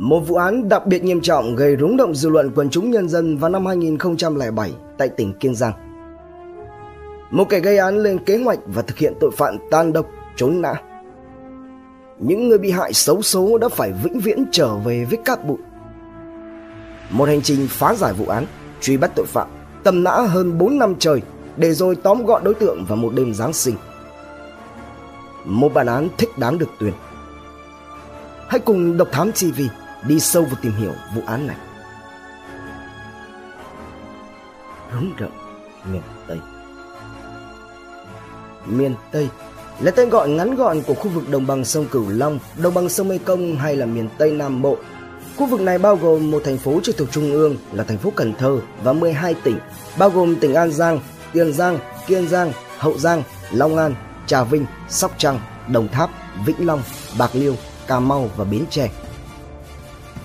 Một vụ án đặc biệt nghiêm trọng gây rúng động dư luận quần chúng nhân dân vào năm 2007 tại tỉnh Kiên Giang. Một kẻ gây án lên kế hoạch và thực hiện tội phạm tàn độc, trốn nã. Những người bị hại xấu số đã phải vĩnh viễn trở về với cát bụi. Một hành trình phá giải vụ án, truy bắt tội phạm, tầm nã hơn 4 năm trời để rồi tóm gọn đối tượng vào một đêm Giáng sinh. Một bản án thích đáng được tuyên. Hãy cùng Độc Thám TV đi sâu vào tìm hiểu vụ án này. Rúng động miền Tây. Miền Tây là tên gọi ngắn gọn của khu vực đồng bằng sông Cửu Long, đồng bằng sông Mekong hay là miền Tây Nam Bộ. Khu vực này bao gồm một thành phố trực thuộc trung ương là thành phố Cần Thơ và 12 tỉnh, bao gồm tỉnh An Giang, Tiền Giang, Kiên Giang, Hậu Giang, Long An, Trà Vinh, Sóc Trăng, Đồng Tháp, Vĩnh Long, Bạc Liêu, Cà Mau và Bến Tre.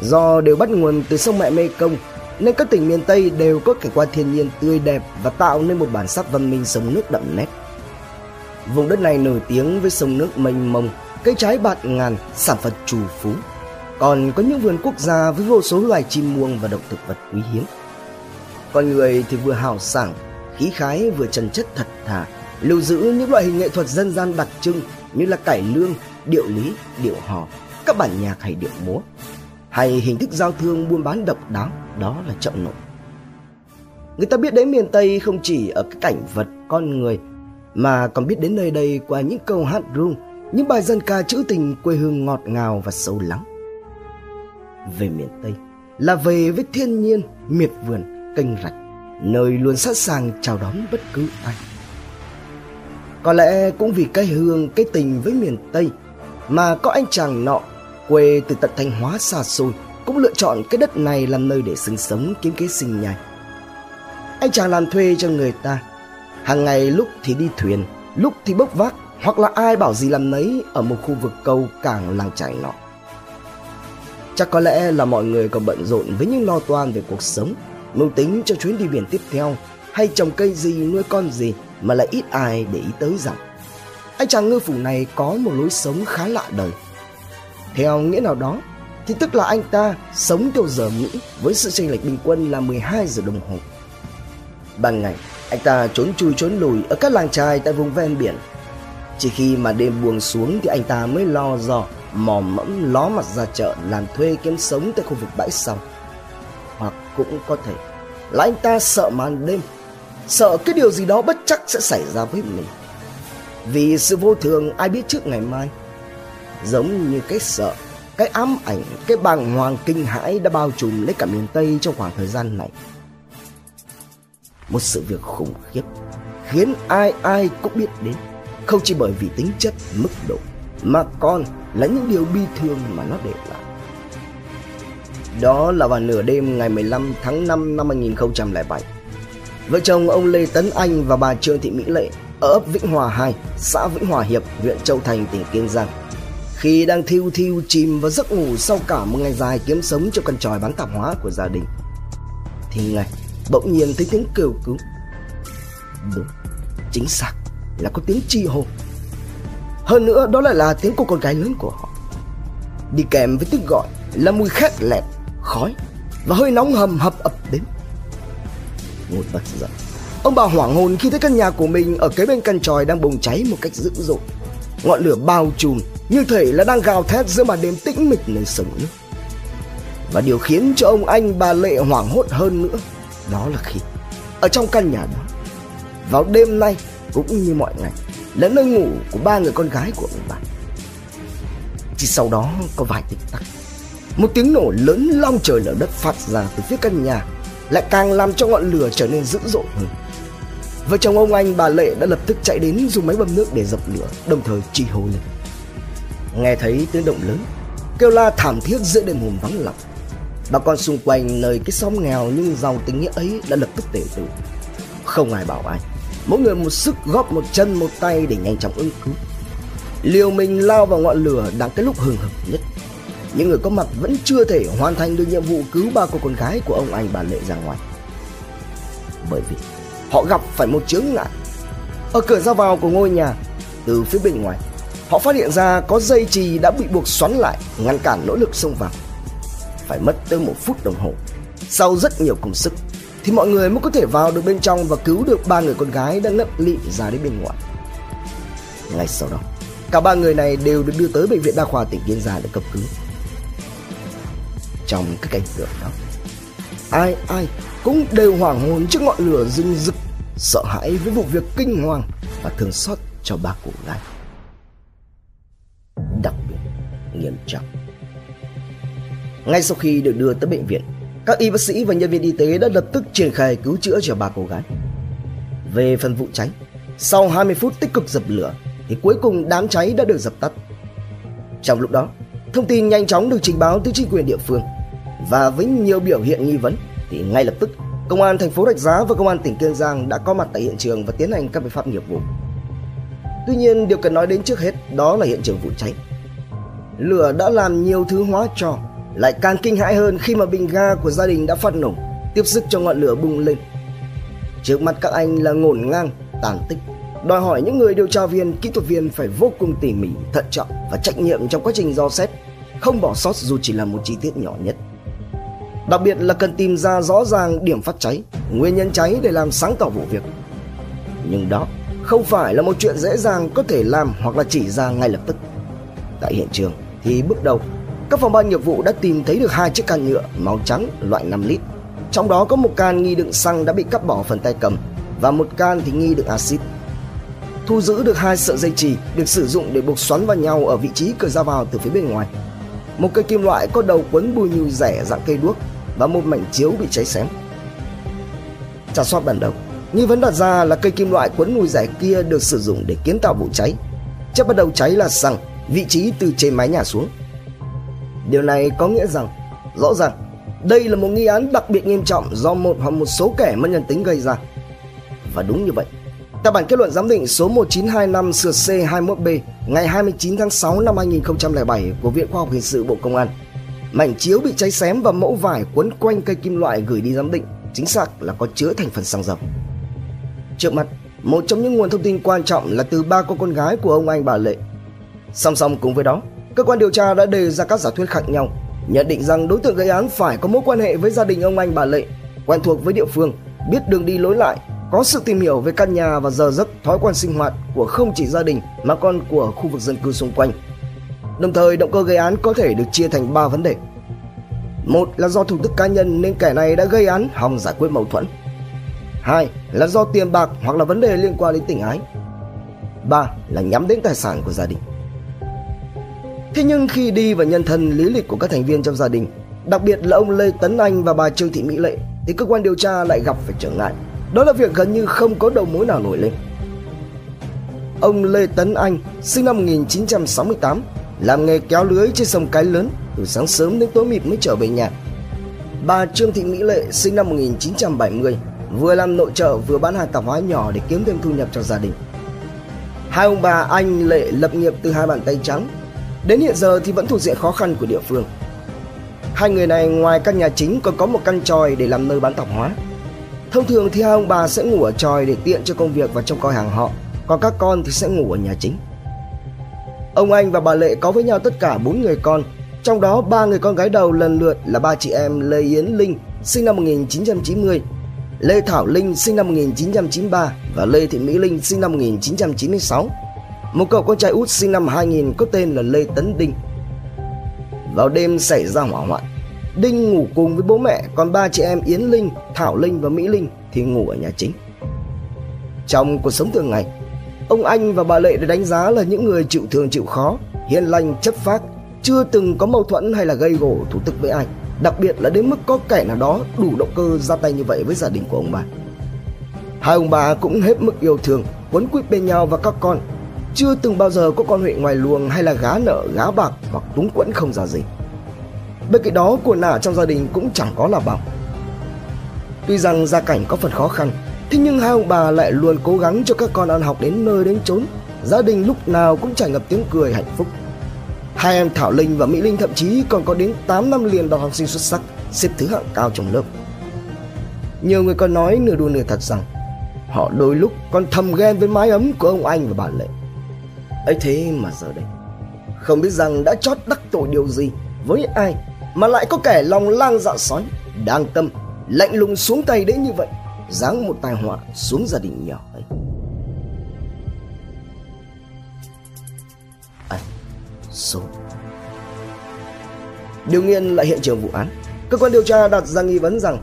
Do đều bắt nguồn từ sông mẹ Mekong nên các tỉnh miền Tây đều có cảnh quan thiên nhiên tươi đẹp và tạo nên một bản sắc văn minh sông nước đậm nét. Vùng đất này nổi tiếng với sông nước mênh mông, cây trái bạt ngàn, sản vật trù phú. Còn có những vườn quốc gia với vô số loài chim muông và động thực vật quý hiếm. Con người thì vừa hào sảng, khí khái vừa trần chất thật thà, lưu giữ những loại hình nghệ thuật dân gian đặc trưng như là cải lương, điệu lý, điệu hò, các bản nhạc hay điệu múa, hay hình thức giao thương buôn bán độc đáo, đó là chợ nổi. Người ta biết đến miền Tây không chỉ ở cái cảnh vật con người, mà còn biết đến nơi đây qua những câu hát ru, những bài dân ca trữ tình quê hương ngọt ngào và sâu lắng. Về miền Tây là về với thiên nhiên, miệt vườn, kênh rạch, nơi luôn sẵn sàng chào đón bất cứ ai. Có lẽ cũng vì cái hương, cái tình với miền Tây mà có anh chàng nọ quê từ tận Thanh Hóa xa xôi cũng lựa chọn cái đất này làm nơi để sinh sống, kiếm kế sinh nhai. Anh chàng làm thuê cho người ta, hàng ngày lúc thì đi thuyền, lúc thì bốc vác, hoặc là ai bảo gì làm nấy ở một khu vực câu cảng làng chài nọ. Chắc có lẽ là mọi người còn bận rộn với những lo toan về cuộc sống, mưu tính cho chuyến đi biển tiếp theo, hay trồng cây gì, nuôi con gì, mà lại ít ai để ý tới rằng anh chàng ngư phủ này có một lối sống khá lạ đời. Theo nghĩa nào đó thì tức là anh ta sống theo giờ Mỹ với sự chênh lệch bình quân là 12 giờ đồng hồ. Ban ngày anh ta trốn chui trốn lùi ở các làng chài tại vùng ven biển. Chỉ khi mà đêm buông xuống thì anh ta mới lo dò, mò mẫm ló mặt ra chợ làm thuê kiếm sống tại khu vực bãi sau. Hoặc cũng có thể là anh ta sợ màn đêm, sợ cái điều gì đó bất chắc sẽ xảy ra với mình. Vì sự vô thường ai biết trước ngày mai. Giống như cái sợ, cái ám ảnh, cái bàng hoàng kinh hãi đã bao trùm lấy cả miền Tây trong khoảng thời gian này. Một sự việc khủng khiếp khiến ai ai cũng biết đến, không chỉ bởi vì tính chất, mức độ, mà còn là những điều bi thương mà nó để lại. Đó là vào nửa đêm ngày 15 tháng 5 năm 2007, vợ chồng ông Lê Tấn Anh và bà Trương Thị Mỹ Lệ ở ấp Vĩnh Hòa 2, xã Vĩnh Hòa Hiệp, huyện Châu Thành, tỉnh Kiên Giang, khi đang thiêu thiêu chìm vào giấc ngủ sau cả một ngày dài kiếm sống trong căn chòi bán tạp hóa của gia đình, thì ngay bỗng nhiên thấy tiếng kêu cứu. Đúng, chính xác là có tiếng chi hô. Hơn nữa đó lại là tiếng của con gái lớn của họ. Đi kèm với tiếng gọi là mùi khét lẹt, khói và hơi nóng hầm hập ập đến. Ngồi bật dậy, ông bà hoảng hồn khi thấy căn nhà của mình ở kế bên căn chòi đang bùng cháy một cách dữ dội. Ngọn lửa bao trùm như thể là đang gào thét giữa màn đêm tĩnh mịch nơi sông nước. Và điều khiến cho ông Anh bà Lệ hoảng hốt hơn nữa, đó là khi ở trong căn nhà đó, vào đêm nay cũng như mọi ngày, là nơi ngủ của ba người con gái của ông bà. Chỉ sau đó có vài tích tắc, một tiếng nổ lớn long trời lở đất phát ra từ phía căn nhà, lại càng làm cho ngọn lửa trở nên dữ dội hơn. Vợ chồng ông Anh bà Lệ đã lập tức chạy đến dùng máy bơm nước để dập lửa, đồng thời chi hô lên. Nghe thấy tiếng động lớn, kêu la thảm thiết giữa đêm hôm vắng lặng, bà con xung quanh nơi cái xóm nghèo nhưng giàu tình nghĩa ấy đã lập tức tề tụ. Không ai bảo ai, mỗi người một sức góp một chân một tay để nhanh chóng ứng cứu, liều mình lao vào ngọn lửa đang cái lúc hừng hực nhất. Những người có mặt vẫn chưa thể hoàn thành được nhiệm vụ cứu ba cô con gái của ông Anh bà Lệ ra ngoài, bởi vì họ gặp phải một chướng ngại. Ở cửa ra vào của ngôi nhà, từ phía bên ngoài, họ phát hiện ra có dây chì đã bị buộc xoắn lại, ngăn cản nỗ lực xông vào. phải mất tới 1 phút đồng hồ. Sau rất nhiều công sức thì mọi người mới có thể vào được bên trong và cứu được 3 người con gái đang ngất lịm ra đến bên ngoài. Ngay sau đó, cả 3 người này đều được đưa tới Bệnh viện Đa Khoa tỉnh Kiên Giang để cấp cứu. Trong cái cảnh tượng đó, ai ai cũng đều hoảng hồn trước ngọn lửa rừng rực, sợ hãi với vụ việc kinh hoàng và thương xót cho 3 cô gái. Đặc biệt nghiêm trọng, ngay sau khi được đưa tới bệnh viện, các y bác sĩ và nhân viên y tế đã lập tức triển khai cứu chữa cho 3 cô gái. Về phần vụ cháy, sau 20 phút tích cực dập lửa thì cuối cùng đám cháy đã được dập tắt. Trong lúc đó, thông tin nhanh chóng được trình báo tới chính quyền địa phương, và với nhiều biểu hiện nghi vấn thì ngay lập tức Công an thành phố Rạch Giá và Công an tỉnh Kiên Giang đã có mặt tại hiện trường và tiến hành các biện pháp nghiệp vụ. Tuy nhiên, điều cần nói đến trước hết đó là hiện trường vụ cháy. Lửa đã làm nhiều thứ hóa cho, lại càng kinh hãi hơn khi mà bình ga của gia đình đã phát nổ, tiếp sức cho ngọn lửa bùng lên. Trước mặt các anh là ngổn ngang, tàn tích, đòi hỏi những người điều tra viên, kỹ thuật viên phải vô cùng tỉ mỉ, thận trọng và trách nhiệm trong quá trình dò xét, không bỏ sót dù chỉ là một chi tiết nhỏ nhất. Đặc biệt là cần tìm ra rõ ràng điểm phát cháy, nguyên nhân cháy để làm sáng tỏ vụ việc. Nhưng đó không phải là một chuyện dễ dàng có thể làm hoặc là chỉ ra ngay lập tức. Tại hiện trường thì bước đầu, các phòng ban nghiệp vụ đã tìm thấy được 2 chiếc can nhựa màu trắng loại 5 lít. Trong đó có một can nghi đựng xăng đã bị cắt bỏ phần tay cầm và một can thì nghi đựng axit. Thu giữ được 2 sợi dây chì được sử dụng để buộc xoắn vào nhau ở vị trí cửa ra vào từ phía bên ngoài, một cây kim loại có đầu quấn bùi nhùi rẻ dạng cây đuốc và một mảnh chiếu bị cháy xém. Trả soát ban đầu, nghi vấn đặt ra là cây kim loại quấn mùi rẻ kia được sử dụng để kiến tạo vụ cháy. Chất bắt đầu cháy là xăng, vị trí từ trên mái nhà xuống. Điều này có nghĩa rằng, rõ ràng đây là một nghi án đặc biệt nghiêm trọng do một hoặc một số kẻ mất nhân tính gây ra. Và đúng như vậy, tại bản kết luận giám định số 1925 sửa C21B ngày 29 tháng 6 năm 2007 của Viện Khoa học Hình sự Bộ Công an, mảnh chiếu bị cháy xém và mẫu vải quấn quanh cây kim loại gửi đi giám định chính xác là có chứa thành phần xăng dầu. Trước mặt, một trong những nguồn thông tin quan trọng là từ 3 cô con gái của ông anh bà Lệ. Song song cùng với đó, cơ quan điều tra đã đề ra các giả thuyết khác nhau, nhận định rằng đối tượng gây án phải có mối quan hệ với gia đình ông anh bà Lệ, quen thuộc với địa phương, biết đường đi lối lại, có sự tìm hiểu về căn nhà và giờ giấc, thói quen sinh hoạt của không chỉ gia đình mà còn của khu vực dân cư xung quanh. Đồng thời, động cơ gây án có thể được chia thành 3 vấn đề. Một là do thủ tức cá nhân nên kẻ này đã gây án hòng giải quyết mâu thuẫn. 2 là do tiền bạc hoặc là vấn đề liên quan đến tình ái. 3 là nhắm đến tài sản của gia đình. Thế nhưng khi đi vào nhân thân lý lịch của các thành viên trong gia đình, đặc biệt là ông Lê Tấn Anh và bà Trương Thị Mỹ Lệ, thì cơ quan điều tra lại gặp phải trở ngại. Đó là việc gần như không có đầu mối nào nổi lên. Ông Lê Tấn Anh sinh năm 1968, làm nghề kéo lưới trên sông Cái Lớn, từ sáng sớm đến tối mịt mới trở về nhà. Bà Trương Thị Mỹ Lệ sinh năm 1970, vừa làm nội trợ vừa bán hàng tạp hóa nhỏ để kiếm thêm thu nhập cho gia đình. Hai ông bà Anh Lệ lập nghiệp từ hai bàn tay trắng, đến hiện giờ thì vẫn thuộc diện khó khăn của địa phương. Hai người này ngoài căn nhà chính còn có một căn chòi để làm nơi bán tạp hóa. Thông thường thì hai ông bà sẽ ngủ ở chòi để tiện cho công việc và trông coi hàng họ, còn các con thì sẽ ngủ ở nhà chính. Ông Anh và bà Lệ có với nhau tất cả 4 người con, trong đó 3 người con gái đầu lần lượt là ba chị em Lê Yến Linh sinh năm 1990, Lê Thảo Linh sinh năm 1993 và Lê Thị Mỹ Linh sinh năm 1996. Một cậu con trai út sinh năm 2000 có tên là Lê Tấn Đinh. Vào đêm xảy ra hỏa hoạn, Đinh ngủ cùng với bố mẹ, còn ba chị em Yến Linh, Thảo Linh và Mỹ Linh thì ngủ ở nhà chính. Trong cuộc sống thường ngày, ông Anh và bà Lệ được đánh giá là những người chịu thương chịu khó, hiền lành, chất phác, chưa từng có mâu thuẫn hay là gây gổ thủ tức với ai, đặc biệt là đến mức có kẻ nào đó đủ động cơ ra tay như vậy với gia đình của ông bà. Hai ông bà cũng hết mức yêu thương, quấn quýt bên nhau và các con, chưa từng bao giờ có con huệ ngoài luồng hay là gá nợ, gá bạc hoặc túng quẫn không ra gì. Bên cạnh đó, của nả trong gia đình cũng chẳng có là bao. Tuy rằng gia cảnh có phần khó khăn, thế nhưng hai ông bà lại luôn cố gắng cho các con ăn học đến nơi đến chốn, gia đình lúc nào cũng tràn ngập tiếng cười hạnh phúc. Hai em Thảo Linh và Mỹ Linh thậm chí còn có đến 8 năm liền đoạt học sinh xuất sắc, xếp thứ hạng cao trong lớp. Nhiều người còn nói nửa đùa nửa thật rằng họ đôi lúc còn thầm ghen với mái ấm của ông Anh và bà Lệ. Ấy thế mà giờ đây, không biết rằng đã chót đắc tội điều gì với ai mà lại có kẻ lòng lang dạ sói, đang tâm, lạnh lùng xuống tay đến như vậy, giáng một tai họa xuống gia đình nhỏ ấy. Số. Điều nghiên lại hiện trường vụ án, cơ quan điều tra đặt ra nghi vấn rằng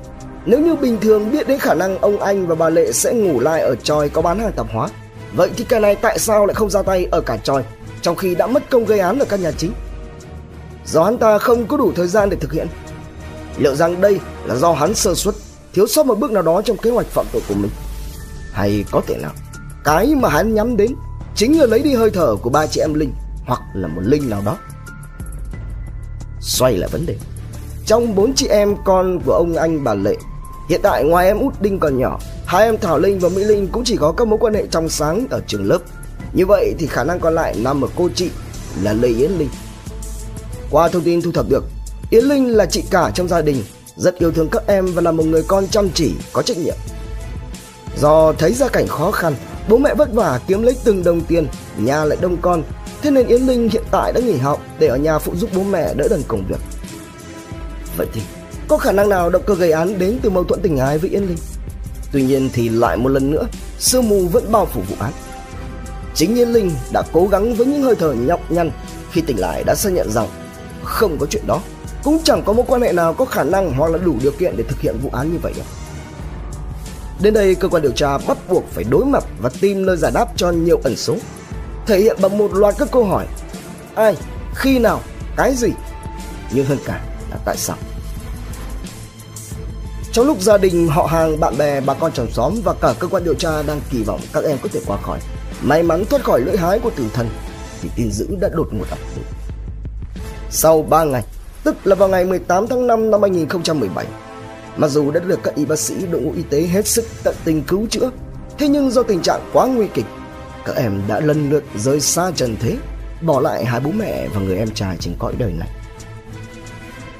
nếu như bình thường biết đến khả năng ông Anh và bà Lệ sẽ ngủ lại ở chòi có bán hàng tạp hóa, vậy thì cái này tại sao lại không ra tay ở cả chòi, trong khi đã mất công gây án ở các nhà chính? Do hắn ta không có đủ thời gian để thực hiện. Liệu rằng đây là do hắn sơ suất, thiếu sót một bước nào đó trong kế hoạch phạm tội của mình? Hay có thể nào cái mà hắn nhắm đến chính là lấy đi hơi thở của ba chị em Linh, hoặc là một Linh nào đó? Xoay lại vấn đề, trong 4 chị em con của ông Anh bà Lệ, hiện tại ngoài em út Đinh còn nhỏ, hai em Thảo Linh và Mỹ Linh cũng chỉ có các mối quan hệ trong sáng ở trường lớp. Như vậy thì khả năng còn lại nằm ở cô chị là Lê Yến Linh. Qua thông tin thu thập được, Yến Linh là chị cả trong gia đình, rất yêu thương các em và là một người con chăm chỉ, có trách nhiệm. Do thấy gia cảnh khó khăn, bố mẹ vất vả kiếm lấy từng đồng tiền, nhà lại đông con, thế nên Yến Linh hiện tại đã nghỉ học để ở nhà phụ giúp bố mẹ đỡ đần công việc. Vậy thì có khả năng nào động cơ gây án đến từ mâu thuẫn tình ái với Yến Linh? Tuy nhiên thì lại một lần nữa, sương mù vẫn bao phủ vụ án. Chính Yến Linh đã cố gắng với những hơi thở nhọc nhằn, khi tỉnh lại đã xác nhận rằng không có chuyện đó, cũng chẳng có mối quan hệ nào có khả năng hoặc là đủ điều kiện để thực hiện vụ án như vậy đâu. Đến đây cơ quan điều tra bắt buộc phải đối mặt và tìm lời giải đáp cho nhiều ẩn số, thể hiện bằng một loạt các câu hỏi: ai, khi nào, cái gì, nhưng hơn cả là tại sao. Trong lúc gia đình, họ hàng, bạn bè, bà con chòm xóm và cả cơ quan điều tra đang kỳ vọng các em có thể qua khỏi, may mắn thoát khỏi lưỡi hái của tử thần, thì tin dữ đã đột ngột ập đến. Sau 3 ngày, tức là vào ngày 18 tháng 5 năm 2017, mặc dù đã được các y bác sĩ đội ngũ y tế hết sức tận tình cứu chữa, thế nhưng do tình trạng quá nguy kịch, các em đã lần lượt rời xa trần thế, bỏ lại hai bố mẹ và người em trai trên cõi đời này.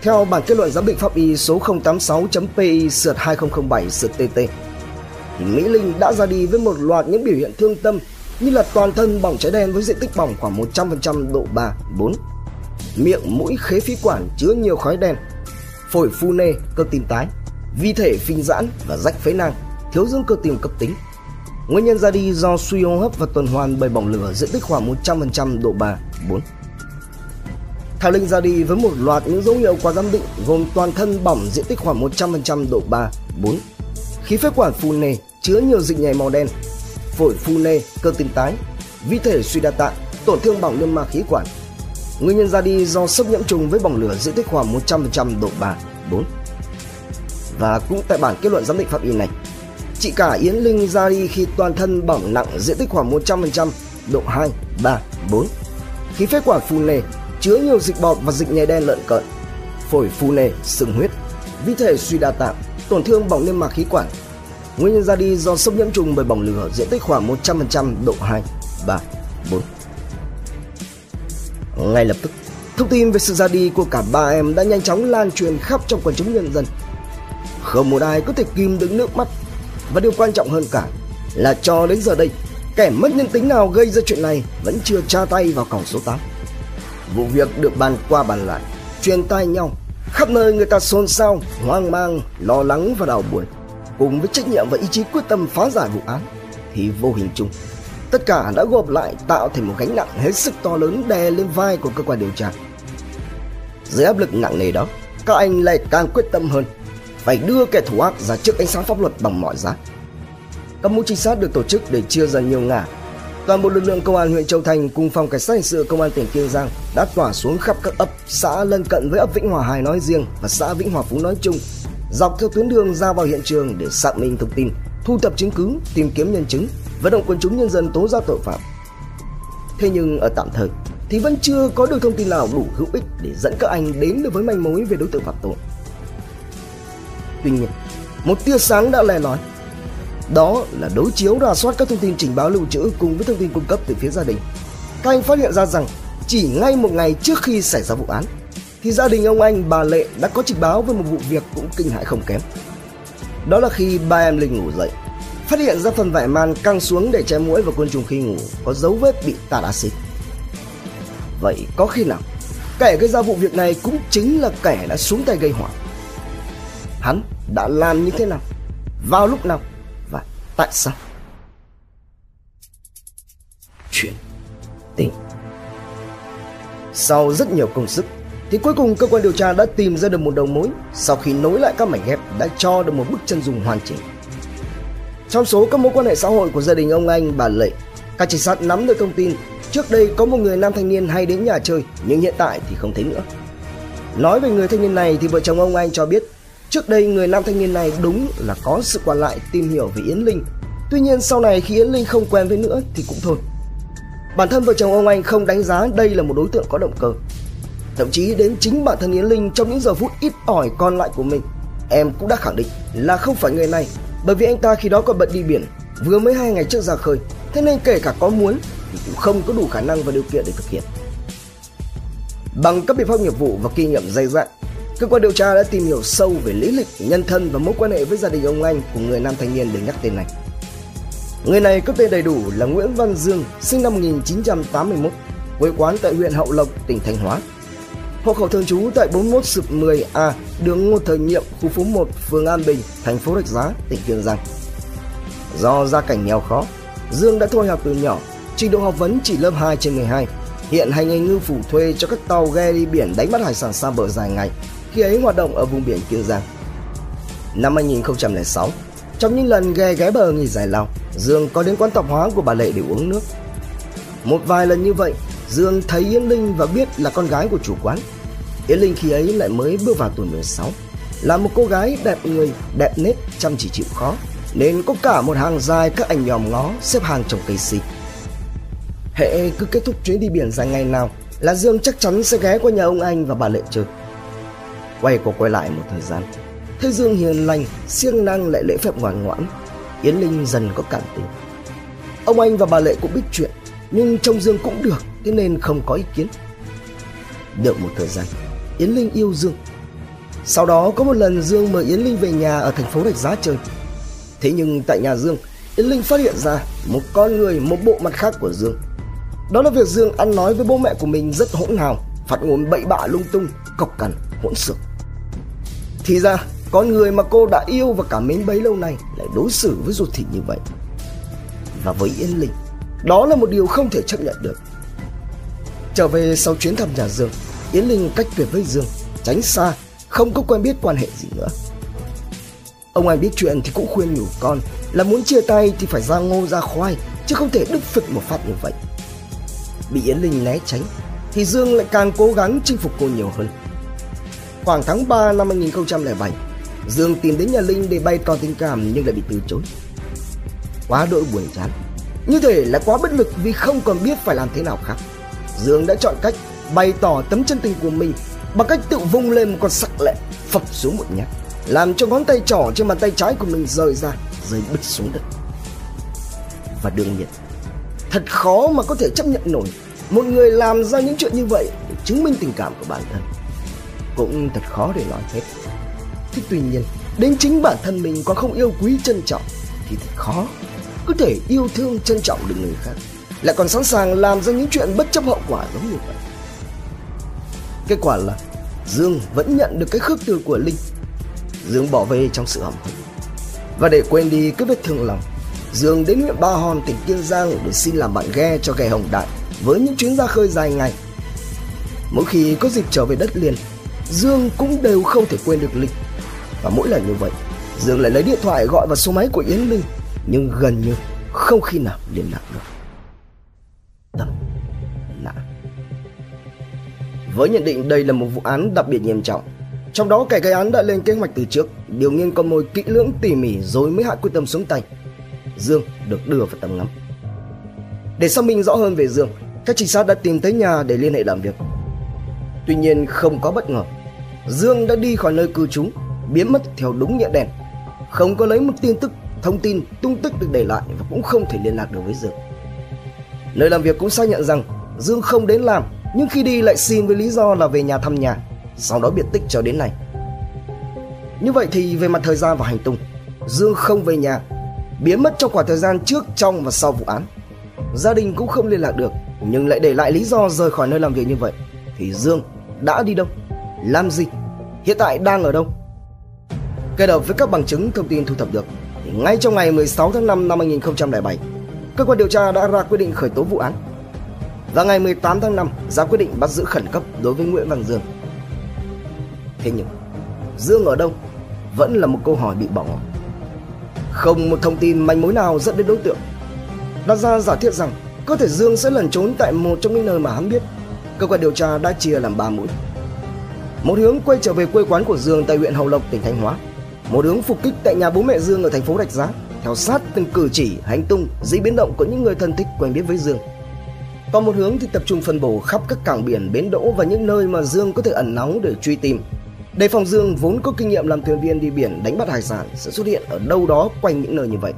Theo bản kết luận giám định pháp y số 086.pi/2007/TT, thì Mỹ Linh đã ra đi với một loạt những biểu hiện thương tâm như là toàn thân bỏng cháy đen với diện tích bỏng khoảng 100% độ 3, 4, miệng, mũi, khế phí quản chứa nhiều khói đen, phổi phù nề, cơ tim tái, vi thể phình giãn và rách phế nang, thiếu dưỡng cơ tim cấp tính. Nguyên nhân ra đi do suy hô hấp và tuần hoàn bởi bỏng lửa diện tích khoảng 100% độ 3, 4. Thảo Linh ra đi với một loạt những dấu hiệu qua giám định gồm toàn thân bỏng diện tích khoảng 100% độ 3, 4, khí phế quản phù nề chứa nhiều dịch nhầy màu đen, phổi phù nề, cơ tim tái, vi thể suy đa tạng, tổn thương bỏng niêm mạc khí quản. Nguyên nhân ra đi do sốc nhiễm trùng với bỏng lửa diện tích khoảng 100% độ 3, 4. Và cũng tại bản kết luận giám định pháp y này, chị cả Yến Linh ra đi khi toàn thân bỏng nặng diện tích khoảng 100% độ 2, 3, 4. Khí phế quản phù nề chứa nhiều dịch bọt và dịch nhầy đen lợn cợn, phổi phù nề, sưng huyết, vi thể suy đa tạng, tổn thương bỏng niêm mạc khí quản. Nguyên nhân ra đi do sốc nhiễm trùng bởi bỏng lửa diện tích khoảng 100% độ 2, 3, 4. Ngay lập tức, thông tin về sự ra đi của cả ba em đã nhanh chóng lan truyền khắp trong quần chúng nhân dân. Không một ai có thể kìm được nước mắt, và điều quan trọng hơn cả là cho đến giờ đây, kẻ mất nhân tính nào gây ra chuyện này vẫn chưa tra tay vào còng số 8. Vụ việc được bàn qua bàn lại, truyền tai nhau, khắp nơi người ta xôn xao, hoang mang, lo lắng và đau buồn. Cùng với trách nhiệm và ý chí quyết tâm phá giải vụ án, thì vô hình chung tất cả đã gộp lại tạo thành một gánh nặng hết sức to lớn đè lên vai của cơ quan điều tra. Dưới áp lực nặng nề đó, các anh lại càng quyết tâm hơn, phải đưa kẻ thủ ác ra trước ánh sáng pháp luật bằng mọi giá. Các mũi trinh sát được tổ chức để chia ra nhiều ngả. Toàn bộ lực lượng công an huyện Châu Thành cùng phòng cảnh sát hình sự công an tỉnh Kiên Giang đã tỏa xuống khắp các ấp, xã lân cận với ấp Vĩnh Hòa Hiệp nói riêng và xã Vĩnh Hòa Phú nói chung, dọc theo tuyến đường ra vào hiện trường để xác minh thông tin, thu thập chứng cứ, tìm kiếm nhân chứng, vận động quần chúng nhân dân tố giác tội phạm. Thế nhưng ở tạm thời thì vẫn chưa có được thông tin nào đủ hữu ích để dẫn các anh đến được với manh mối về đối tượng phạm tội. Tuy nhiên, một tia sáng đã lè lói, đó là đối chiếu rà soát các thông tin trình báo lưu trữ cùng với thông tin cung cấp từ phía gia đình. Các anh phát hiện ra rằng chỉ ngay một ngày trước khi xảy ra vụ án thì gia đình ông Anh bà Lệ đã có trình báo về một vụ việc cũng kinh hãi không kém. Đó là khi ba em Linh ngủ dậy, phát hiện ra phần vải màn căng xuống để che muỗi và côn trùng khi ngủ có dấu vết bị tạt axit. Vậy có khi nào Kẻ gây ra vụ việc này cũng chính là kẻ đã xuống tay gây họa. Hắn đã làm như thế nào, vào lúc nào và tại sao? Chuyện tình. Sau rất nhiều công sức thì cuối cùng cơ quan điều tra đã tìm ra được một đầu mối. Sau khi nối lại các mảnh ghép đã cho được một bức chân dung hoàn chỉnh. Trong số các mối quan hệ xã hội của gia đình ông Anh, bà Lệ, các trinh sát nắm được thông tin trước đây có một người nam thanh niên hay đến nhà chơi, nhưng hiện tại thì không thấy nữa. Nói về người thanh niên này thì vợ chồng ông Anh cho biết trước đây người nam thanh niên này đúng là có sự qua lại tìm hiểu về Yến Linh. Tuy nhiên sau này khi Yến Linh không quen với nữa thì cũng thôi. Bản thân vợ chồng ông Anh không đánh giá đây là một đối tượng có động cơ. Thậm chí đến chính bản thân Yến Linh trong những giờ phút ít ỏi còn lại của mình, em cũng đã khẳng định là không phải người này. Bởi vì anh ta khi đó còn bận đi biển, vừa mới 2 ngày trước ra khơi. Thế nên kể cả có muốn thì cũng không có đủ khả năng và điều kiện để thực hiện. Bằng các biện pháp nghiệp vụ và kinh nghiệm dày dặn, cơ quan điều tra đã tìm hiểu sâu về lý lịch, nhân thân và mối quan hệ với gia đình ông Anh của người nam thanh niên được nhắc tên này. Người này có tên đầy đủ là Nguyễn Văn Dương, sinh năm 1981, quê quán tại huyện Hậu Lộc, tỉnh Thanh Hóa. Hộ khẩu thường trú tại 41/10A, đường Ngô Thời Nhiệm, khu phố 1, phường An Bình, thành phố Rạch Giá, tỉnh Kiên Giang. Do gia cảnh nghèo khó, Dương đã thôi học từ nhỏ, trình độ học vấn chỉ lớp 2/12. Hiện hành nghề ngư phủ thuê cho các tàu ghe đi biển đánh bắt hải sản xa bờ dài ngày, khi ấy hoạt động ở vùng biển Kiên Giang. Năm 2006, trong những lần ghe ghé bờ nghỉ giải lao, Dương có đến quán tạp hóa của bà Lệ để uống nước. Một vài lần như vậy, Dương thấy Yến Linh và biết là con gái của chủ quán. Yến Linh khi ấy lại mới bước vào tuổi 16, là một cô gái đẹp người, đẹp nết, chăm chỉ chịu khó, nên có cả một hàng dài các anh nhòm ngó xếp hàng trồng cây xịt. Hễ cứ kết thúc chuyến đi biển dài ngày nào là Dương chắc chắn sẽ ghé qua nhà ông Anh và bà Lệ chơi. Quay lại một thời gian, thấy Dương hiền lành, siêng năng lại lễ phép ngoan ngoãn, Yến Linh dần có cảm tình. Ông Anh và bà Lệ cũng biết chuyện, nhưng trông Dương cũng được, thế nên không có ý kiến. Được một thời gian, Yến Linh yêu Dương. Sau đó có một lần Dương mời Yến Linh về nhà ở thành phố Rạch Giá chơi. Thế nhưng tại nhà Dương, Yến Linh phát hiện ra một con người, một bộ mặt khác của Dương. Đó là việc Dương ăn nói với bố mẹ của mình rất hỗn hào, phát ngôn bậy bạ lung tung, cộc cằn, hỗn xược. Thì ra, con người mà cô đã yêu và cảm mến bấy lâu nay lại đối xử với ruột thịt như vậy. Và với Yến Linh, đó là một điều không thể chấp nhận được. Trở về sau chuyến thăm nhà Dương, Yến Linh cách tuyệt với Dương, tránh xa, không có quen biết quan hệ gì nữa. Ông Anh biết chuyện thì cũng khuyên nhủ con là muốn chia tay thì phải ra ngô ra khoai, chứ không thể đứt phịch một phát như vậy. Bị Yến Linh né tránh thì Dương lại càng cố gắng chinh phục cô nhiều hơn. Khoảng tháng 3 năm 2007, Dương tìm đến nhà Linh để bày tỏ tình cảm nhưng lại bị từ chối. Quá đỗi buồn chán, như thể là quá bất lực vì không còn biết phải làm thế nào khác, Dương đã chọn cách bày tỏ tấm chân tình của mình bằng cách tự vung lên một con sắc lẹ, phập xuống một nhát, làm cho ngón tay trỏ trên bàn tay trái của mình rời ra, rơi bứt xuống đất. Và đương nhiên, thật khó mà có thể chấp nhận nổi một người làm ra những chuyện như vậy để chứng minh tình cảm của bản thân. Cũng thật khó để nói hết. Thế tuy nhiên, đến chính bản thân mình còn không yêu quý trân trọng thì thật khó có thể yêu thương trân trọng được người khác, lại còn sẵn sàng làm ra những chuyện bất chấp hậu quả giống như vậy. Kết quả là Dương vẫn nhận được cái khước từ của Linh. Dương bỏ về trong sự hậm hực, và để quên đi cái vết thương lòng, Dương đến huyện Ba Hòn, tỉnh Kiên Giang để xin làm bạn ghe cho ghe Hồng Đại với những chuyến ra khơi dài ngày. Mỗi khi có dịp trở về đất liền, Dương cũng đều không thể quên được Linh. Và mỗi lần như vậy, Dương lại lấy điện thoại gọi vào số máy của Yến Linh, nhưng gần như không khi nào liên lạc được. Tâm lạ. Với nhận định đây là một vụ án đặc biệt nghiêm trọng, trong đó kẻ gây án đã lên kế hoạch từ trước, điều nghiên con mồi kỹ lưỡng tỉ mỉ rồi mới hạ quyết tâm xuống tay, Dương được đưa vào tầm ngắm. Để xác minh rõ hơn về Dương, các trinh sát đã tìm tới nhà để liên hệ làm việc. Tuy nhiên không có bất ngờ, Dương đã đi khỏi nơi cư trú, biến mất theo đúng nghĩa đen. Không có lấy một tin tức, thông tin, tung tích được để lại và cũng không thể liên lạc được với Dương. Nơi làm việc cũng xác nhận rằng Dương không đến làm, nhưng khi đi lại xin với lý do là về nhà thăm nhà, sau đó biệt tích cho đến nay. Như vậy thì về mặt thời gian và hành tung, Dương không về nhà, biến mất trong khoảng thời gian trước, trong và sau vụ án. Gia đình cũng không liên lạc được, nhưng lại để lại lý do rời khỏi nơi làm việc như vậy, thì Dương đã đi đâu, làm gì, hiện tại đang ở đâu. Kết hợp với các bằng chứng thông tin thu thập được, ngay trong ngày 16 tháng 5 năm 2007, cơ quan điều tra đã ra quyết định khởi tố vụ án. Và ngày 18 tháng 5 ra quyết định bắt giữ khẩn cấp đối với Nguyễn Văn Dương. Thế nhưng, Dương ở đâu vẫn là một câu hỏi bị bỏ ngỏ. Không một thông tin manh mối nào dẫn đến đối tượng. Đặt ra giả thiết rằng có thể Dương sẽ lẩn trốn tại một trong những nơi mà hắn biết. Cơ quan điều tra đã chia làm 3 mũi. Một hướng quay trở về quê quán của Dương tại huyện Hậu Lộc, tỉnh Thanh Hóa. Một hướng phục kích tại nhà bố mẹ Dương ở thành phố Rạch Giá, theo sát từng cử chỉ, hành tung, dĩ biến động của những người thân thích quen biết với Dương. Còn một hướng thì tập trung phân bổ khắp các cảng biển, bến đỗ và những nơi mà Dương có thể ẩn náu để truy tìm. Đề phòng Dương vốn có kinh nghiệm làm thuyền viên đi biển đánh bắt hải sản sẽ xuất hiện ở đâu đó quanh những nơi như vậy.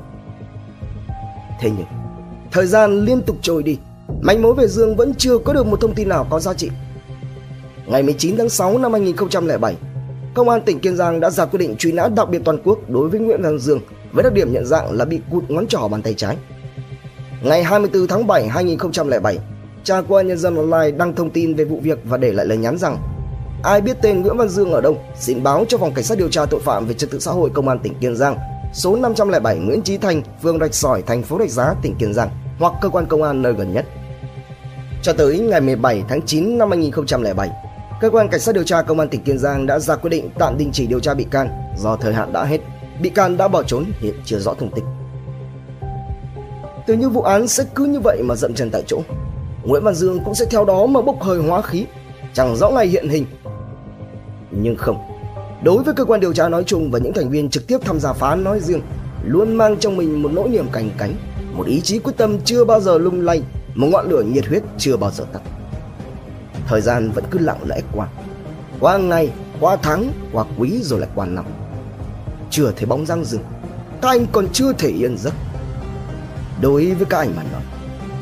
Thế nhưng, thời gian liên tục trôi đi, manh mối về Dương vẫn chưa có được một thông tin nào có giá trị. Ngày 19 tháng 6 năm 2007, Công an tỉnh Kiên Giang đã ra quyết định truy nã đặc biệt toàn quốc đối với Nguyễn Văn Dương với đặc điểm nhận dạng là bị cụt ngón trỏ bàn tay trái. Ngày 24 tháng 7 2007, trang qua Nhân dân Online đăng thông tin về vụ việc và để lại lời nhắn rằng: ai biết tên Nguyễn Văn Dương ở đâu, xin báo cho Phòng Cảnh sát điều tra tội phạm về trật tự xã hội Công an tỉnh Kiên Giang, số 507 Nguyễn Chí Thành, phường Rạch Sỏi, thành phố Rạch Giá, tỉnh Kiên Giang, hoặc cơ quan công an nơi gần nhất. Cho tới ngày 17 tháng 9 năm 2007, Cơ quan Cảnh sát điều tra Công an tỉnh Kiên Giang đã ra quyết định tạm đình chỉ điều tra bị can do thời hạn đã hết. Bị can đã bỏ trốn, hiện chưa rõ tung tích. Từ những vụ án sẽ cứ như vậy mà dậm chân tại chỗ, Nguyễn Văn Dương cũng sẽ theo đó mà bốc hơi hóa khí, chẳng rõ ngày hiện hình. Nhưng không, đối với cơ quan điều tra nói chung và những thành viên trực tiếp tham gia phá án nói riêng, luôn mang trong mình một nỗi niềm canh cánh, một ý chí quyết tâm chưa bao giờ lung lay, một ngọn lửa nhiệt huyết chưa bao giờ tắt. Thời gian vẫn cứ lặng lẽ qua ngày, qua tháng, qua quý rồi lại qua năm. Chưa thấy bóng dáng Dương, các anh còn chưa thể yên giấc. Đối với các anh mà nói,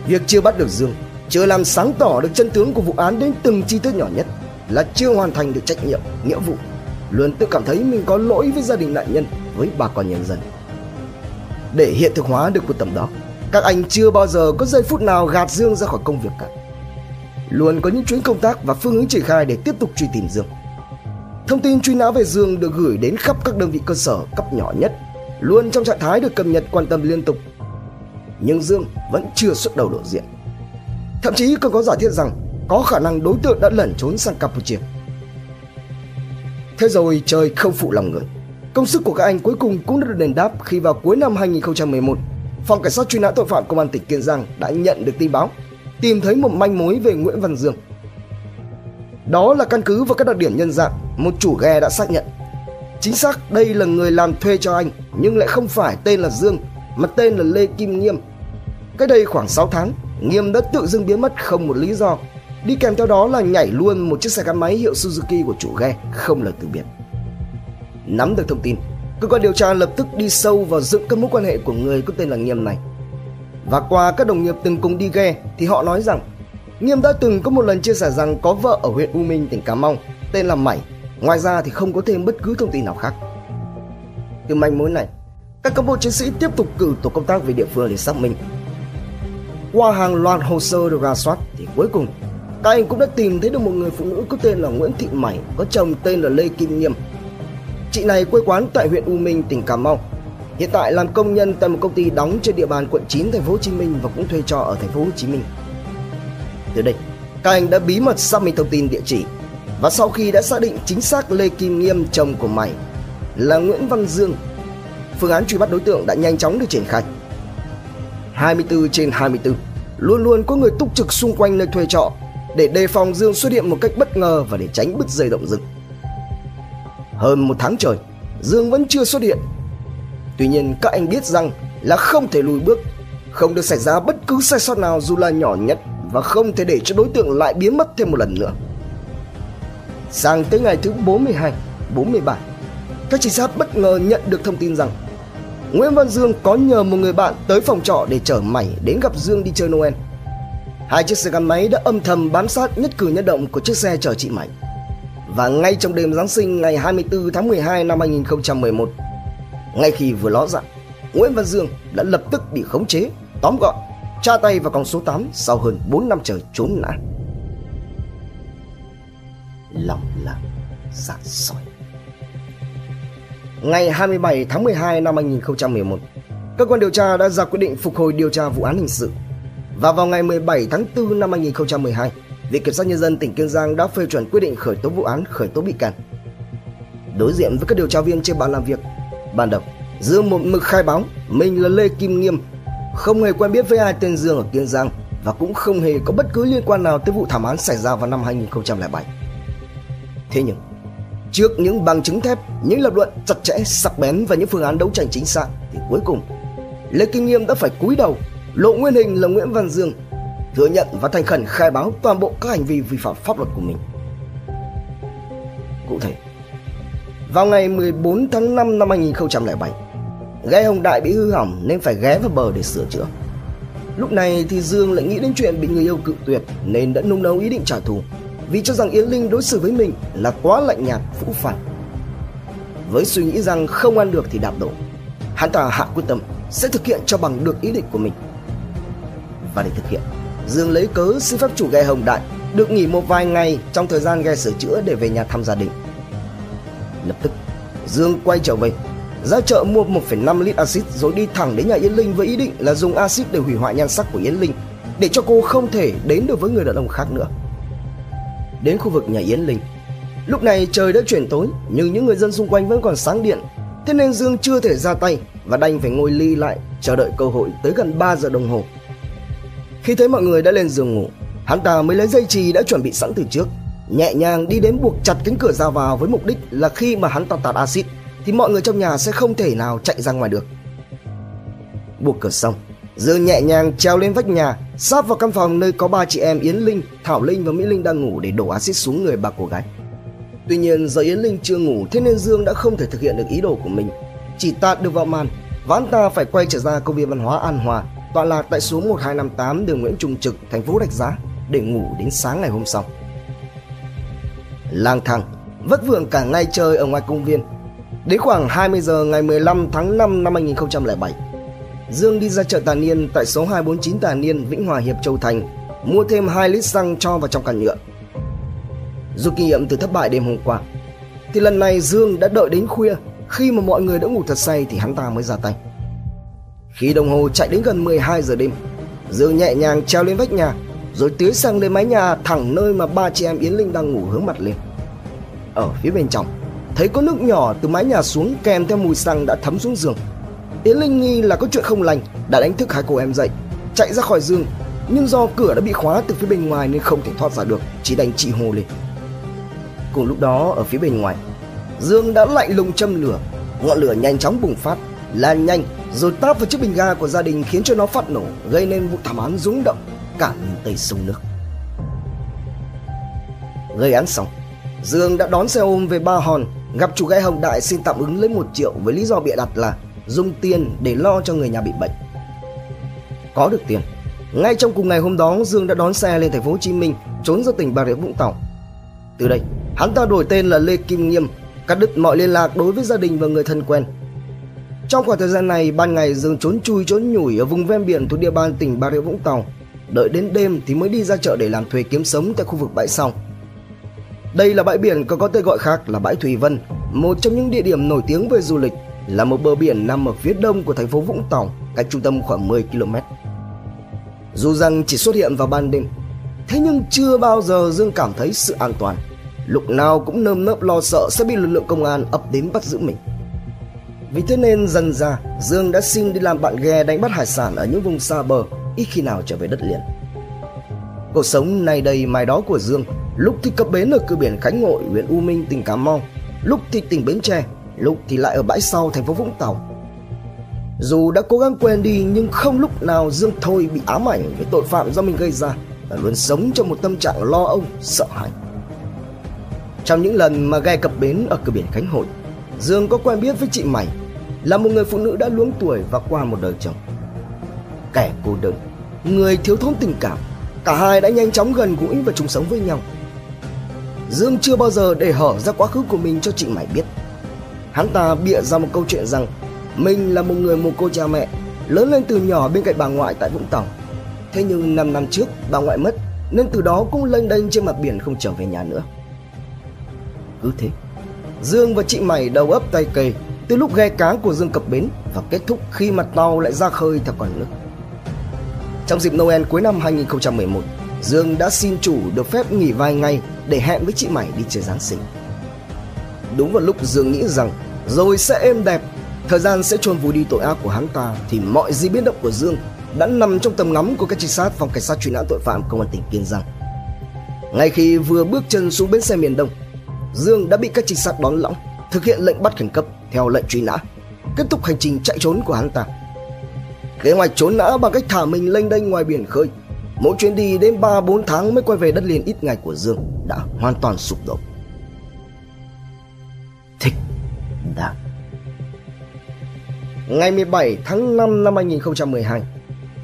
việc chưa bắt được Dương, chưa làm sáng tỏ được chân tướng của vụ án đến từng chi tiết nhỏ nhất là chưa hoàn thành được trách nhiệm, nghĩa vụ, luôn tự cảm thấy mình có lỗi với gia đình nạn nhân, với bà con nhân dân. Để hiện thực hóa được quyết tâm đó, các anh chưa bao giờ có giây phút nào gạt Dương ra khỏi công việc cả. Luôn có những chuyến công tác và phương hướng triển khai để tiếp tục truy tìm Dương. Thông tin truy nã về Dương được gửi đến khắp các đơn vị cơ sở cấp nhỏ nhất, luôn trong trạng thái được cập nhật quan tâm liên tục. Nhưng Dương vẫn chưa xuất đầu lộ diện. Thậm chí còn có giả thiết rằng có khả năng đối tượng đã lẩn trốn sang Campuchia. Thế rồi trời không phụ lòng người, công sức của các anh cuối cùng cũng đã được đền đáp khi vào cuối năm 2011, Phòng Cảnh sát truy nã tội phạm Công an tỉnh Kiên Giang đã nhận được tin báo tìm thấy một manh mối về Nguyễn Văn Dương. Đó là căn cứ vào các đặc điểm nhân dạng, một chủ ghe đã xác nhận. Chính xác đây là người làm thuê cho anh, nhưng lại không phải tên là Dương mà tên là Lê Kim Nghiêm. Cách đây khoảng 6 tháng, Nghiêm đã tự dưng biến mất không một lý do. Đi kèm theo đó là nhảy luôn một chiếc xe gắn máy hiệu Suzuki của chủ ghe không lời từ biệt. Nắm được thông tin, cơ quan điều tra lập tức đi sâu vào dựng các mối quan hệ của người có tên là Nghiêm này. Và qua các đồng nghiệp từng cùng đi ghe thì họ nói rằng Nghiêm đã từng có một lần chia sẻ rằng có vợ ở huyện U Minh, tỉnh Cà Mau, tên là Mảy. Ngoài ra thì không có thêm bất cứ thông tin nào khác. Từ manh mối này, các cán bộ chiến sĩ tiếp tục cử tổ công tác về địa phương để xác minh. Qua hàng loạt hồ sơ được rà soát thì cuối cùng các anh cũng đã tìm thấy được một người phụ nữ có tên là Nguyễn Thị Mảy, có chồng tên là Lê Kim Nghiêm. Chị này quê quán tại huyện U Minh, tỉnh Cà Mau, hiện tại làm công nhân tại một công ty đóng trên địa bàn quận 9 thành phố Hồ Chí Minh và cũng thuê trọ ở thành phố Hồ Chí Minh. Từ đây, các anh đã bí mật xác minh thông tin địa chỉ, và sau khi đã xác định chính xác Lê Kim Nghiêm, chồng của Mảy, là Nguyễn Văn Dương, phương án truy bắt đối tượng đã nhanh chóng được triển khai. 24/24, luôn luôn có người túc trực xung quanh nơi thuê trọ để đề phòng Dương xuất hiện một cách bất ngờ và để tránh bứt dây động rừng. Hơn một tháng trời, Dương vẫn chưa xuất hiện. Tuy nhiên, các anh biết rằng là không thể lùi bước, không được xảy ra bất cứ sai sót nào dù là nhỏ nhất, và không thể để cho đối tượng lại biến mất thêm một lần nữa. Sang tới ngày thứ 42, 43, các trinh sát bất ngờ nhận được thông tin rằng Nguyễn Văn Dương có nhờ một người bạn tới phòng trọ để chở Mảy đến gặp Dương đi chơi Noel. Hai chiếc xe gắn máy đã âm thầm bám sát nhất cử nhất động của chiếc xe chở chị Mảy. Và ngay trong đêm Giáng sinh ngày 24 tháng 12 năm 2011, ngay khi vừa ló dạng, Nguyễn Văn Dương đã lập tức bị khống chế, tóm gọn, tra tay vào còng số 8 sau hơn 4 năm trời trốn nã. lòng lặng sạt sỏi. Ngày 27 tháng 12 năm 2011, cơ quan điều tra đã ra quyết định phục hồi điều tra vụ án hình sự. Và vào ngày 17 tháng 4 năm 2012, Viện Kiểm sát Nhân dân tỉnh Kiên Giang đã phê chuẩn quyết định khởi tố vụ án, khởi tố bị can. Đối diện với các điều tra viên trên bàn làm việc, ban đầu Dương một mực khai báo mình là Lê Kim Nghiêm, không hề quen biết với ai tên Dương ở Kiên Giang và cũng không hề có bất cứ liên quan nào tới vụ thảm án xảy ra vào năm 2007. Thế nhưng, trước những bằng chứng thép, những lập luận chặt chẽ, sắc bén và những phương án đấu tranh chính xác, thì cuối cùng Lê Kim Nghiêm đã phải cúi đầu, lộ nguyên hình là Nguyễn Văn Dương, thừa nhận và thành khẩn khai báo toàn bộ các hành vi vi phạm pháp luật của mình. Cụ thể, vào ngày 14 tháng 5 năm 2007, ghe Hồng Đại bị hư hỏng nên phải ghé vào bờ để sửa chữa. Lúc này thì Dương lại nghĩ đến chuyện bị người yêu cự tuyệt nên đã nung nấu ý định trả thù, vì cho rằng Yến Linh đối xử với mình là quá lạnh nhạt, phũ phàng. Với suy nghĩ rằng không ăn được thì đạp đổ, hắn ta hạ quyết tâm sẽ thực hiện cho bằng được ý định của mình. Và để thực hiện, Dương lấy cớ xin phép chủ ghe Hồng Đại được nghỉ một vài ngày trong thời gian ghe sửa chữa để về nhà thăm gia đình. Lập tức Dương quay trở về, ra chợ mua 1,5 lít axit rồi đi thẳng đến nhà Yến Linh với ý định là dùng axit để hủy hoại nhan sắc của Yến Linh, để cho cô không thể đến được với người đàn ông khác nữa. Đến khu vực nhà Yến Linh, lúc này trời đã chuyển tối nhưng những người dân xung quanh vẫn còn sáng điện, thế nên Dương chưa thể ra tay và đành phải ngồi ly lại chờ đợi cơ hội tới gần 3 giờ đồng hồ. Khi thấy mọi người đã lên giường ngủ, hắn ta mới lấy dây chì đã chuẩn bị sẵn từ trước, nhẹ nhàng đi đến buộc chặt cánh cửa ra vào với mục đích là khi mà hắn ta tạt axit thì mọi người trong nhà sẽ không thể nào chạy ra ngoài được. Buộc cửa xong, Dương nhẹ nhàng treo lên vách nhà, sát vào căn phòng nơi có ba chị em Yến Linh, Thảo Linh và Mỹ Linh đang ngủ để đổ axit xuống người ba cô gái. Tuy nhiên giờ Yến Linh chưa ngủ, thế nên Dương đã không thể thực hiện được ý đồ của mình, chỉ tạt được vào màn và hắn ta phải quay trở ra công viên văn hóa An Hòa, tọa lạc tại số 1258 đường Nguyễn Trung Trực, thành phố Rạch Giá, để ngủ đến sáng ngày hôm sau. Lang thang, vất vưởng cả ngày trời ở ngoài công viên, đến khoảng 20 giờ ngày 15 tháng 5 năm 2007, Dương đi ra chợ Tà Niên tại số 249 Tà Niên, Vĩnh Hòa Hiệp, Châu Thành, mua thêm 2 lít xăng cho vào trong can nhựa. Dù kinh nghiệm từ thất bại đêm hôm qua, thì lần này Dương đã đợi đến khuya, khi mà mọi người đã ngủ thật say thì hắn ta mới ra tay. Khi đồng hồ chạy đến gần 12 giờ đêm, Dương nhẹ nhàng treo lên vách nhà rồi tưới xăng lên mái nhà thẳng nơi mà ba chị em Yến Linh đang ngủ, hướng mặt lên. Ở phía bên trong, thấy có nước nhỏ từ mái nhà xuống kèm theo mùi xăng đã thấm xuống giường. Yến Linh nghi là có chuyện không lành đã đánh thức hai cô em dậy, chạy ra khỏi giường, nhưng do cửa đã bị khóa từ phía bên ngoài nên không thể thoát ra được, chỉ đành chị hô lên. Cùng lúc đó ở phía bên ngoài, Dương đã lạnh lùng châm lửa, ngọn lửa nhanh chóng bùng phát, lan nhanh rồi táp vào chiếc bình ga của gia đình khiến cho nó phát nổ, gây nên vụ thảm án rúng động cả miền Tây sông nước. Gây án xong, Dương đã đón xe ôm về Ba Hòn, gặp chủ ghe Hồng Đại xin tạm ứng lấy 1 triệu với lý do bịa đặt là dùng tiền để lo cho người nhà bị bệnh. Có được tiền, ngay trong cùng ngày hôm đó Dương đã đón xe lên thành phố Hồ Chí Minh, trốn ra tỉnh Bà Rịa Vũng Tàu. Từ đây, hắn ta đổi tên là Lê Kim Nghiêm, cắt đứt mọi liên lạc đối với gia đình và người thân quen. Trong khoảng thời gian này, ban ngày Dương trốn chui trốn nhủi ở vùng ven biển thuộc địa bàn tỉnh Bà Rịa Vũng Tàu, đợi đến đêm thì mới đi ra chợ để làm thuê kiếm sống tại khu vực bãi sau. Đây là bãi biển có tên gọi khác là bãi Thủy Vân, một trong những địa điểm nổi tiếng về du lịch, là một bờ biển nằm ở phía đông của thành phố Vũng Tàu, cách trung tâm khoảng 10 km. Dù rằng chỉ xuất hiện vào ban đêm, thế nhưng chưa bao giờ Dương cảm thấy sự an toàn, lúc nào cũng nơm nớp lo sợ sẽ bị lực lượng công an ập đến bắt giữ mình. Vì thế nên dần ra Dương đã xin đi làm bạn ghe đánh bắt hải sản ở những vùng xa bờ, ít khi nào trở về đất liền. Cuộc sống nay đây mai đó của Dương, lúc thì cập bến ở cửa biển Khánh Hội, huyện U Minh, tỉnh Cà Mau, lúc thì tỉnh Bến Tre, lúc thì lại ở bãi sau thành phố Vũng Tàu. Dù đã cố gắng quên đi nhưng không lúc nào Dương thôi bị ám ảnh về tội phạm do mình gây ra, và luôn sống trong một tâm trạng lo âu, sợ hãi. Trong những lần mà ghe cập bến ở cửa biển Khánh Hội, Dương có quen biết với chị Mảy, là một người phụ nữ đã luống tuổi và qua một đời chồng. Kẻ cô đơn, người thiếu thốn tình cảm, cả hai đã nhanh chóng gần gũi và chung sống với nhau. Dương chưa bao giờ để hở ra quá khứ của mình cho chị Mảy biết. Hắn ta bịa ra một câu chuyện rằng mình là một người mồ côi cha mẹ, lớn lên từ nhỏ bên cạnh bà ngoại tại Vũng Tàu. Thế nhưng 5 năm trước bà ngoại mất nên từ đó cũng lênh đênh trên mặt biển không trở về nhà nữa. cứ thế. Dương và chị Mảy đầu ấp tay kề từ lúc ghe cá của Dương cập bến và kết thúc khi mặt tàu lại ra khơi theo con nước. Trong dịp Noel cuối năm 2011, Dương đã xin chủ được phép nghỉ vài ngày để hẹn với chị Mảy đi chơi Giáng sinh. Đúng vào lúc Dương nghĩ rằng rồi sẽ êm đẹp, thời gian sẽ chôn vùi đi tội ác của hắn ta, thì mọi gì biến động của Dương đã nằm trong tầm ngắm của các trinh sát phòng cảnh sát truy nã tội phạm công an tỉnh Kiên Giang. Ngay khi vừa bước chân xuống bến xe miền Đông, Dương đã bị các trinh sát đón lõng, thực hiện lệnh bắt khẩn cấp theo lệnh truy nã, kết thúc hành trình chạy trốn của hắn ta. Kế hoạch trốn nã bằng cách thả mình lênh đênh ngoài biển khơi, mỗi chuyến đi đến 3-4 tháng mới quay về đất liền ít ngày của Dương đã hoàn toàn sụp đổ. Thích đã. Ngày 17 tháng 5 năm 2012,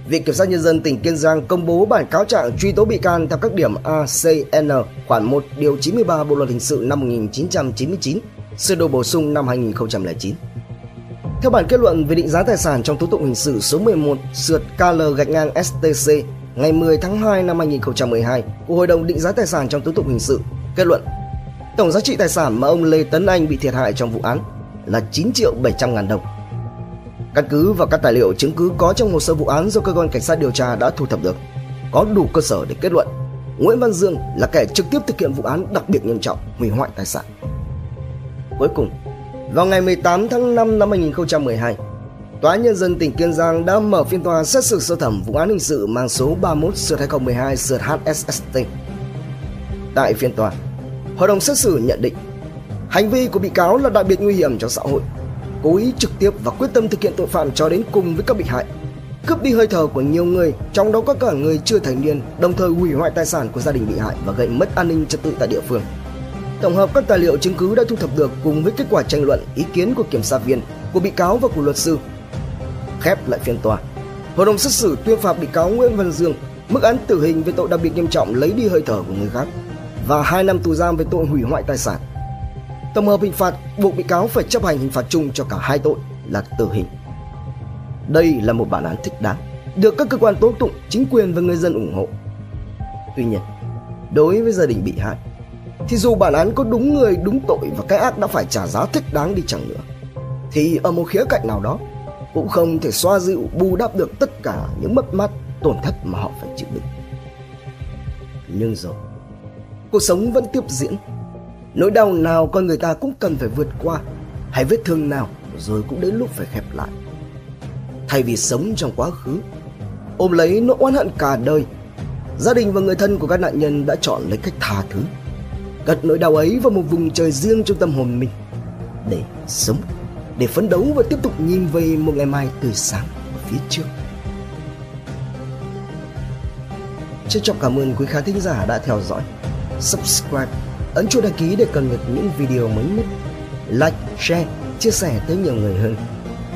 Viện Kiểm sát Nhân dân tỉnh Kiên Giang công bố bản cáo trạng truy tố bị can theo các điểm ACN khoản 1 điều 93 Bộ luật Hình sự năm 1999, sửa đổi bổ sung năm 2009. Theo bản kết luận về định giá tài sản trong tố tụng hình sự số 11 sượt KL-STC ngày 10 tháng 2 năm 2012 của Hội đồng định giá tài sản trong tố tụng hình sự, kết luận tổng giá trị tài sản mà ông Lê Tấn Anh bị thiệt hại trong vụ án là 9.700.000 đồng. Căn cứ và các tài liệu chứng cứ có trong hồ sơ vụ án do cơ quan cảnh sát điều tra đã thu thập được, có đủ cơ sở để kết luận Nguyễn Văn Dương là kẻ trực tiếp thực hiện vụ án đặc biệt nghiêm trọng hủy hoại tài sản. Cuối cùng, vào ngày 18 tháng 5 năm 2012, Tòa nhân dân tỉnh Kiên Giang đã mở phiên tòa xét xử sơ thẩm vụ án hình sự mang số 31/2012/HSST. Tại phiên tòa, hội đồng xét xử nhận định hành vi của bị cáo là đặc biệt nguy hiểm cho xã hội, cố ý trực tiếp và quyết tâm thực hiện tội phạm cho đến cùng với các bị hại, cướp đi hơi thở của nhiều người, trong đó có cả người chưa thành niên, đồng thời hủy hoại tài sản của gia đình bị hại và gây mất an ninh trật tự tại địa phương. Tổng hợp các tài liệu chứng cứ đã thu thập được cùng với kết quả tranh luận, ý kiến của kiểm sát viên, của bị cáo và của luật sư, khép lại phiên tòa, hội đồng xét xử tuyên phạt bị cáo Nguyễn Văn Dương mức án tử hình về tội đặc biệt nghiêm trọng lấy đi hơi thở của người khác và 2 năm tù giam về tội hủy hoại tài sản. Tổng hợp hình phạt buộc bị cáo phải chấp hành hình phạt chung cho cả hai tội là tử hình. Đây là một bản án thích đáng, được các cơ quan tố tụng, chính quyền và người dân ủng hộ. Tuy nhiên, đối với gia đình bị hại, thì dù bản án có đúng người, đúng tội và cái ác đã phải trả giá thích đáng đi chẳng nữa, thì ở một khía cạnh nào đó cũng không thể xoa dịu, bù đắp được tất cả những mất mát, tổn thất mà họ phải chịu đựng. Nhưng rồi, cuộc sống vẫn tiếp diễn. Nỗi đau nào con người ta cũng cần phải vượt qua, hay vết thương nào rồi cũng đến lúc phải khép lại. Thay vì sống trong quá khứ, ôm lấy nỗi oán hận cả đời, gia đình và người thân của các nạn nhân đã chọn lấy cách tha thứ, cất nỗi đau ấy vào một vùng trời riêng trong tâm hồn mình, để sống, để phấn đấu và tiếp tục nhìn về một ngày mai tươi sáng ở phía trước. Trân trọng cảm ơn quý khán thính giả đã theo dõi, subscribe, ấn chuông đăng ký để cập nhật những video mới nhất, like, share, chia sẻ tới nhiều người hơn,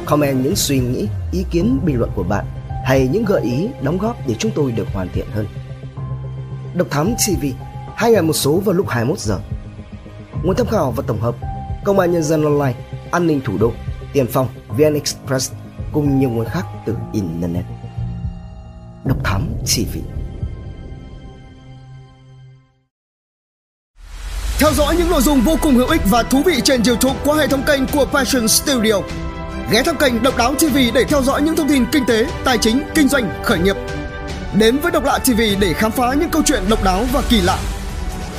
comment những suy nghĩ, ý kiến, bình luận của bạn hay những gợi ý, đóng góp để chúng tôi được hoàn thiện hơn. Độc Thám TV, 2 ngày một số vào lúc 21 giờ. Nguồn tham khảo và tổng hợp: Công an Nhân dân Online, An ninh Thủ đô, Tiền Phong, VN Express cùng nhiều nguồn khác từ Internet. Độc Thám TV. Theo dõi những nội dung vô cùng hữu ích và thú vị trên YouTube qua hệ thống kênh của Fashion Studio. Ghé thăm kênh Độc Đáo TV để theo dõi những thông tin kinh tế, tài chính, kinh doanh, khởi nghiệp. Đến với Độc Lạ TV để khám phá những câu chuyện độc đáo và kỳ lạ.